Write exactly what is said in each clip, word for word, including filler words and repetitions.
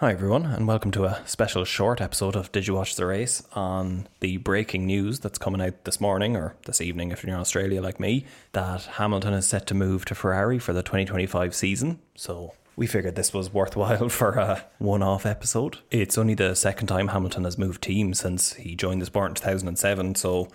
Hi everyone, and welcome to a special short episode of Did You Watch the Race on the breaking news that's coming out this morning, or this evening if you're in Australia like me, that Hamilton is set to move to Ferrari for the twenty twenty-five season. So we figured this was worthwhile for a one-off episode. It's only the second time Hamilton has moved team since he joined the sport in two thousand seven, so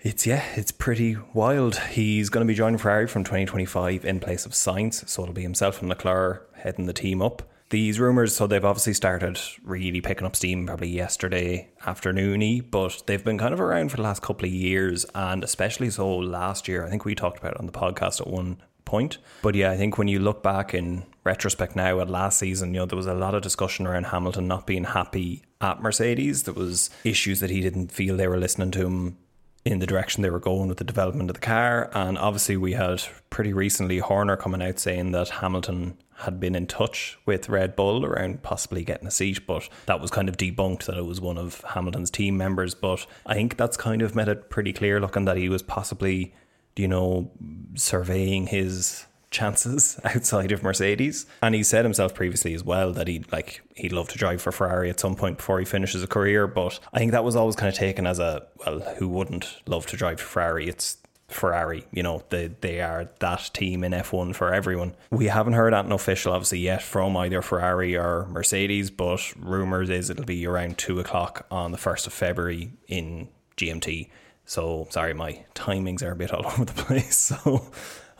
it's, yeah, it's pretty wild. He's going to be joining Ferrari from twenty twenty-five in place of Sainz, so it'll be himself and Leclerc heading the team up. These rumours, so they've obviously started really picking up steam probably yesterday afternoon-y, but they've been kind of around for the last couple of years, and especially so last year. I think we talked about it on the podcast at one point. But yeah, I think when you look back in retrospect now at last season, you know, there was a lot of discussion around Hamilton not being happy at Mercedes. There was issues that he didn't feel they were listening to him in the direction they were going with the development of the car. And obviously we had pretty recently Horner coming out saying that Hamilton had been in touch with Red Bull around possibly getting a seat, but that was kind of debunked that it was one of Hamilton's team members. But I think that's kind of made it pretty clear looking that he was possibly, you know, surveying his chances outside of Mercedes. And he said himself previously as well that he'd like he'd love to drive for Ferrari at some point before he finishes a career, but I think that was always kind of taken as a, well, who wouldn't love to drive for Ferrari? It's Ferrari, you know, they they are that team in F one for everyone. We haven't heard anything official obviously yet from either Ferrari or Mercedes, but rumours is it'll be around two o'clock on the first of February in G M T. So sorry, my timings are a bit all over the place, so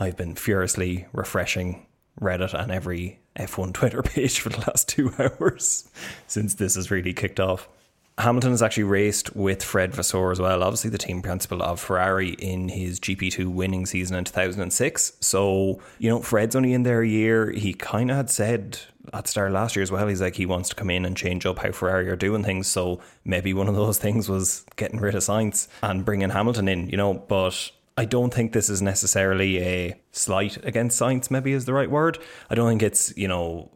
I've been furiously refreshing Reddit and every F one Twitter page for the last two hours since this has really kicked off. Hamilton has actually raced with Fred Vasseur as well, obviously the team principal of Ferrari in his G P two winning season in two thousand six. So, you know, Fred's only in there a year. He kind of had said at the start of last year as well, he's like, he wants to come in and change up how Ferrari are doing things. So maybe one of those things was getting rid of Sainz and bringing Hamilton in, you know, but I don't think this is necessarily a slight against Sainz, maybe is the right word. I don't think it's, you know,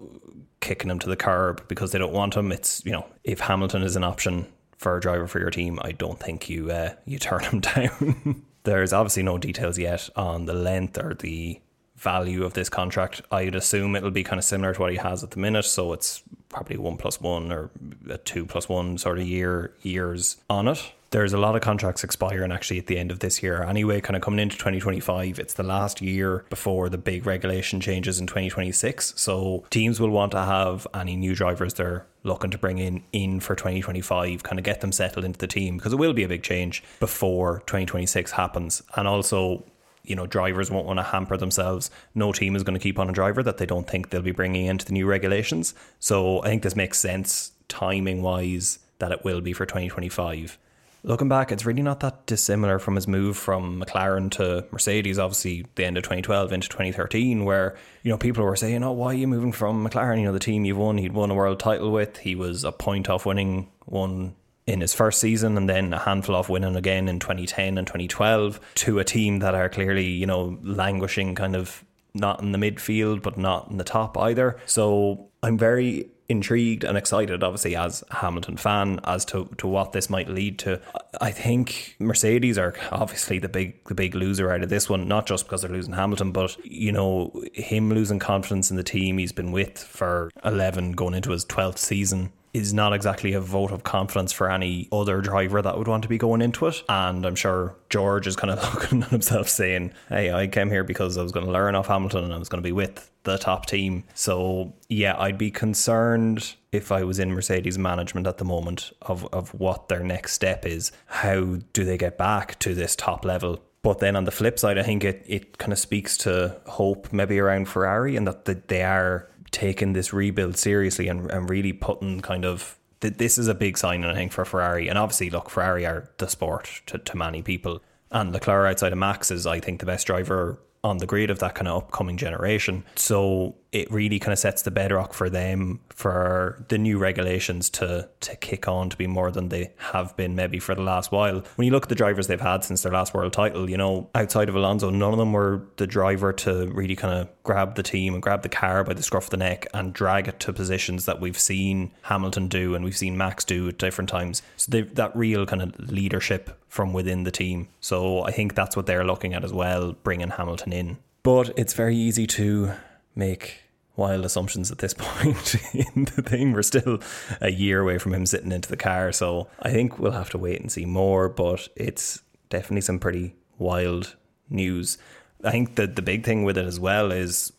kicking him to the curb because they don't want him. It's, you know, if Hamilton is an option for a driver for your team, I don't think you uh, you turn him down. There's obviously no details yet on the length or the value of this contract. I'd assume it'll be kind of similar to what he has at the minute, so it's probably one plus one or a two plus one sort of year years on it. There's a lot of contracts expiring actually at the end of this year anyway, kind of coming into twenty twenty-five. It's the last year before the big regulation changes in twenty twenty-six, so teams will want to have any new drivers they're looking to bring in in for twenty twenty-five, kind of get them settled into the team, because it will be a big change before twenty twenty-six happens. And also, you know, drivers won't want to hamper themselves. No team is going to keep on a driver that they don't think they'll be bringing into the new regulations. So I think this makes sense timing wise that it will be for twenty twenty-five. Looking back, it's really not that dissimilar from his move from McLaren to Mercedes, obviously the end of twenty twelve into twenty thirteen, where, you know, people were saying, oh, why are you moving from McLaren? You know, the team you've won, he'd won a world title with. He was a point off winning one in his first season, and then a handful off winning again in twenty ten and twenty twelve, to a team that are clearly, you know, languishing, kind of not in the midfield but not in the top either. So I'm very intrigued and excited, obviously, as a Hamilton fan, as to, to what this might lead to. I think Mercedes are obviously the big the big loser out of this one, not just because they're losing Hamilton, but, you know, him losing confidence in the team he's been with for eleven, going into his twelfth season, is not exactly a vote of confidence for any other driver that would want to be going into it. And I'm sure George is kind of looking at himself saying, hey, I came here because I was going to learn off Hamilton and I was going to be with the top team. So yeah, I'd be concerned if I was in Mercedes management at the moment of, of what their next step is. How do they get back to this top level? But then on the flip side, I think it, it kind of speaks to hope maybe around Ferrari, and that they are taking this rebuild seriously and, and really putting kind of th- this is a big sign, I think, for Ferrari. And obviously, look, Ferrari are the sport to, to many people, and Leclerc outside of Max is, I think, the best driver on the grid of that kind of upcoming generation. So it really kind of sets the bedrock for them for the new regulations to to kick on to be more than they have been maybe for the last while. When you look at the drivers they've had since their last world title, you know, outside of Alonso, none of them were the driver to really kind of grab the team and grab the car by the scruff of the neck and drag it to positions that we've seen Hamilton do and we've seen Max do at different times. So they've that real kind of leadership from within the team. So I think that's what they're looking at as well, bringing Hamilton in. But it's very easy to make wild assumptions at this point in the thing. We're still a year away from him sitting into the car, so I think we'll have to wait and see more, but it's definitely some pretty wild news. I think that the big thing with it as well is,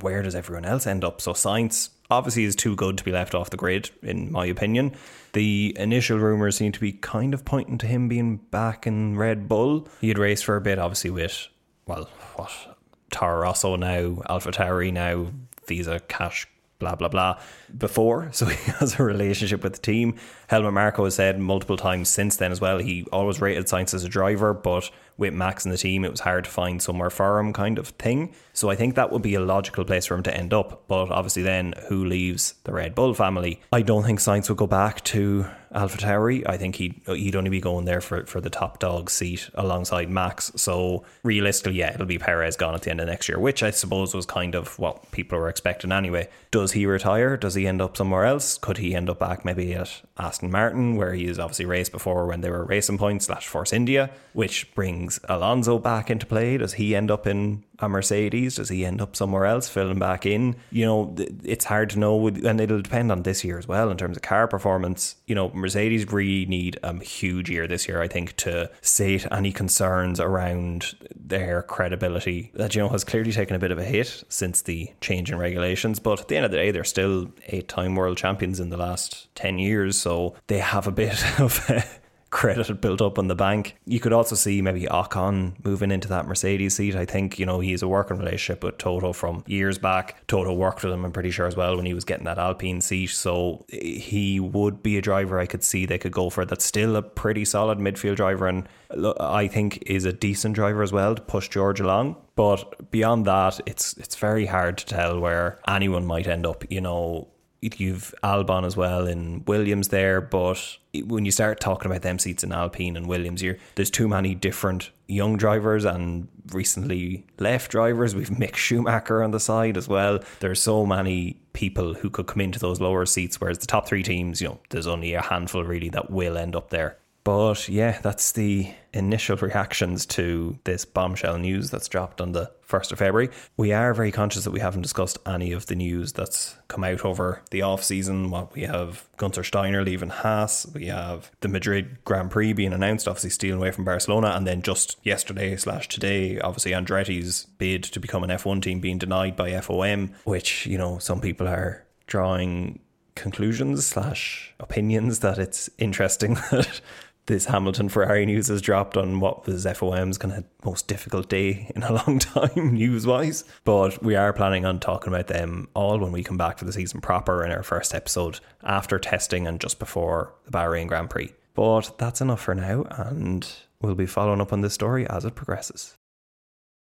where does everyone else end up? So Sainz obviously is too good to be left off the grid, in my opinion. The initial rumours seem to be kind of pointing to him being back in Red Bull. He had raced for a bit, obviously, with, well, what, Toro Rosso now, AlfaTauri now, Visa Cash, blah, blah, blah, before. So he has a relationship with the team. Helmut Marko has said multiple times since then as well, he always rated Sainz as a driver, but with Max and the team, it was hard to find somewhere for him, kind of thing. So I think that would be a logical place for him to end up. But obviously then, who leaves the Red Bull family? I don't think Sainz would go back to AlphaTauri. I think he'd, he'd only be going there for, for the top dog seat alongside Max. So realistically, yeah, it'll be Perez gone at the end of next year, which I suppose was kind of what people were expecting anyway. Does he retire? Does he end up somewhere else? Could he end up back maybe at Aston Martin, where he has obviously raced before when they were Racing Point slash Force India, which brings Alonso back into play? Does he end up in a Mercedes? Does he end up somewhere else filling back in? You know, it's hard to know, and it'll depend on this year as well in terms of car performance. You know, Mercedes really need a huge year this year, I think, to sate any concerns around their credibility that, you know, has clearly taken a bit of a hit since the change in regulations. But at the end of the day, they're still eight-time world champions in the last ten years, so they have a bit of a credit built up on the bank. You could also see maybe Ocon moving into that Mercedes seat. I think, you know, he has a working relationship with Toto from years back. Toto worked with him, I'm pretty sure, as well when he was getting that Alpine seat. So he would be a driver I could see they could go for. That's still a pretty solid midfield driver, and I think is a decent driver as well to push George along. But beyond that, it's it's very hard to tell where anyone might end up. You know, you've Albon as well in Williams there, but when you start talking about them seats in Alpine and Williams, you're, there's too many different young drivers and recently left drivers. We've Mick Schumacher on the side as well. There's so many people who could come into those lower seats, whereas the top three teams, you know, there's only a handful really that will end up there. But yeah, that's the initial reactions to this bombshell news that's dropped on the first of February. We are very conscious that we haven't discussed any of the news that's come out over the off-season. What we have, Gunther Steiner leaving Haas. We have the Madrid Grand Prix being announced, obviously stealing away from Barcelona. And then just yesterday slash today, obviously Andretti's bid to become an F one team being denied by F O M, which, you know, some people are drawing conclusions slash opinions that it's interesting that this Hamilton Ferrari news has dropped on what was F O M's kind of most difficult day in a long time news-wise. But we are planning on talking about them all when we come back for the season proper in our first episode after testing and just before the Bahrain Grand Prix. But that's enough for now, and we'll be following up on this story as it progresses.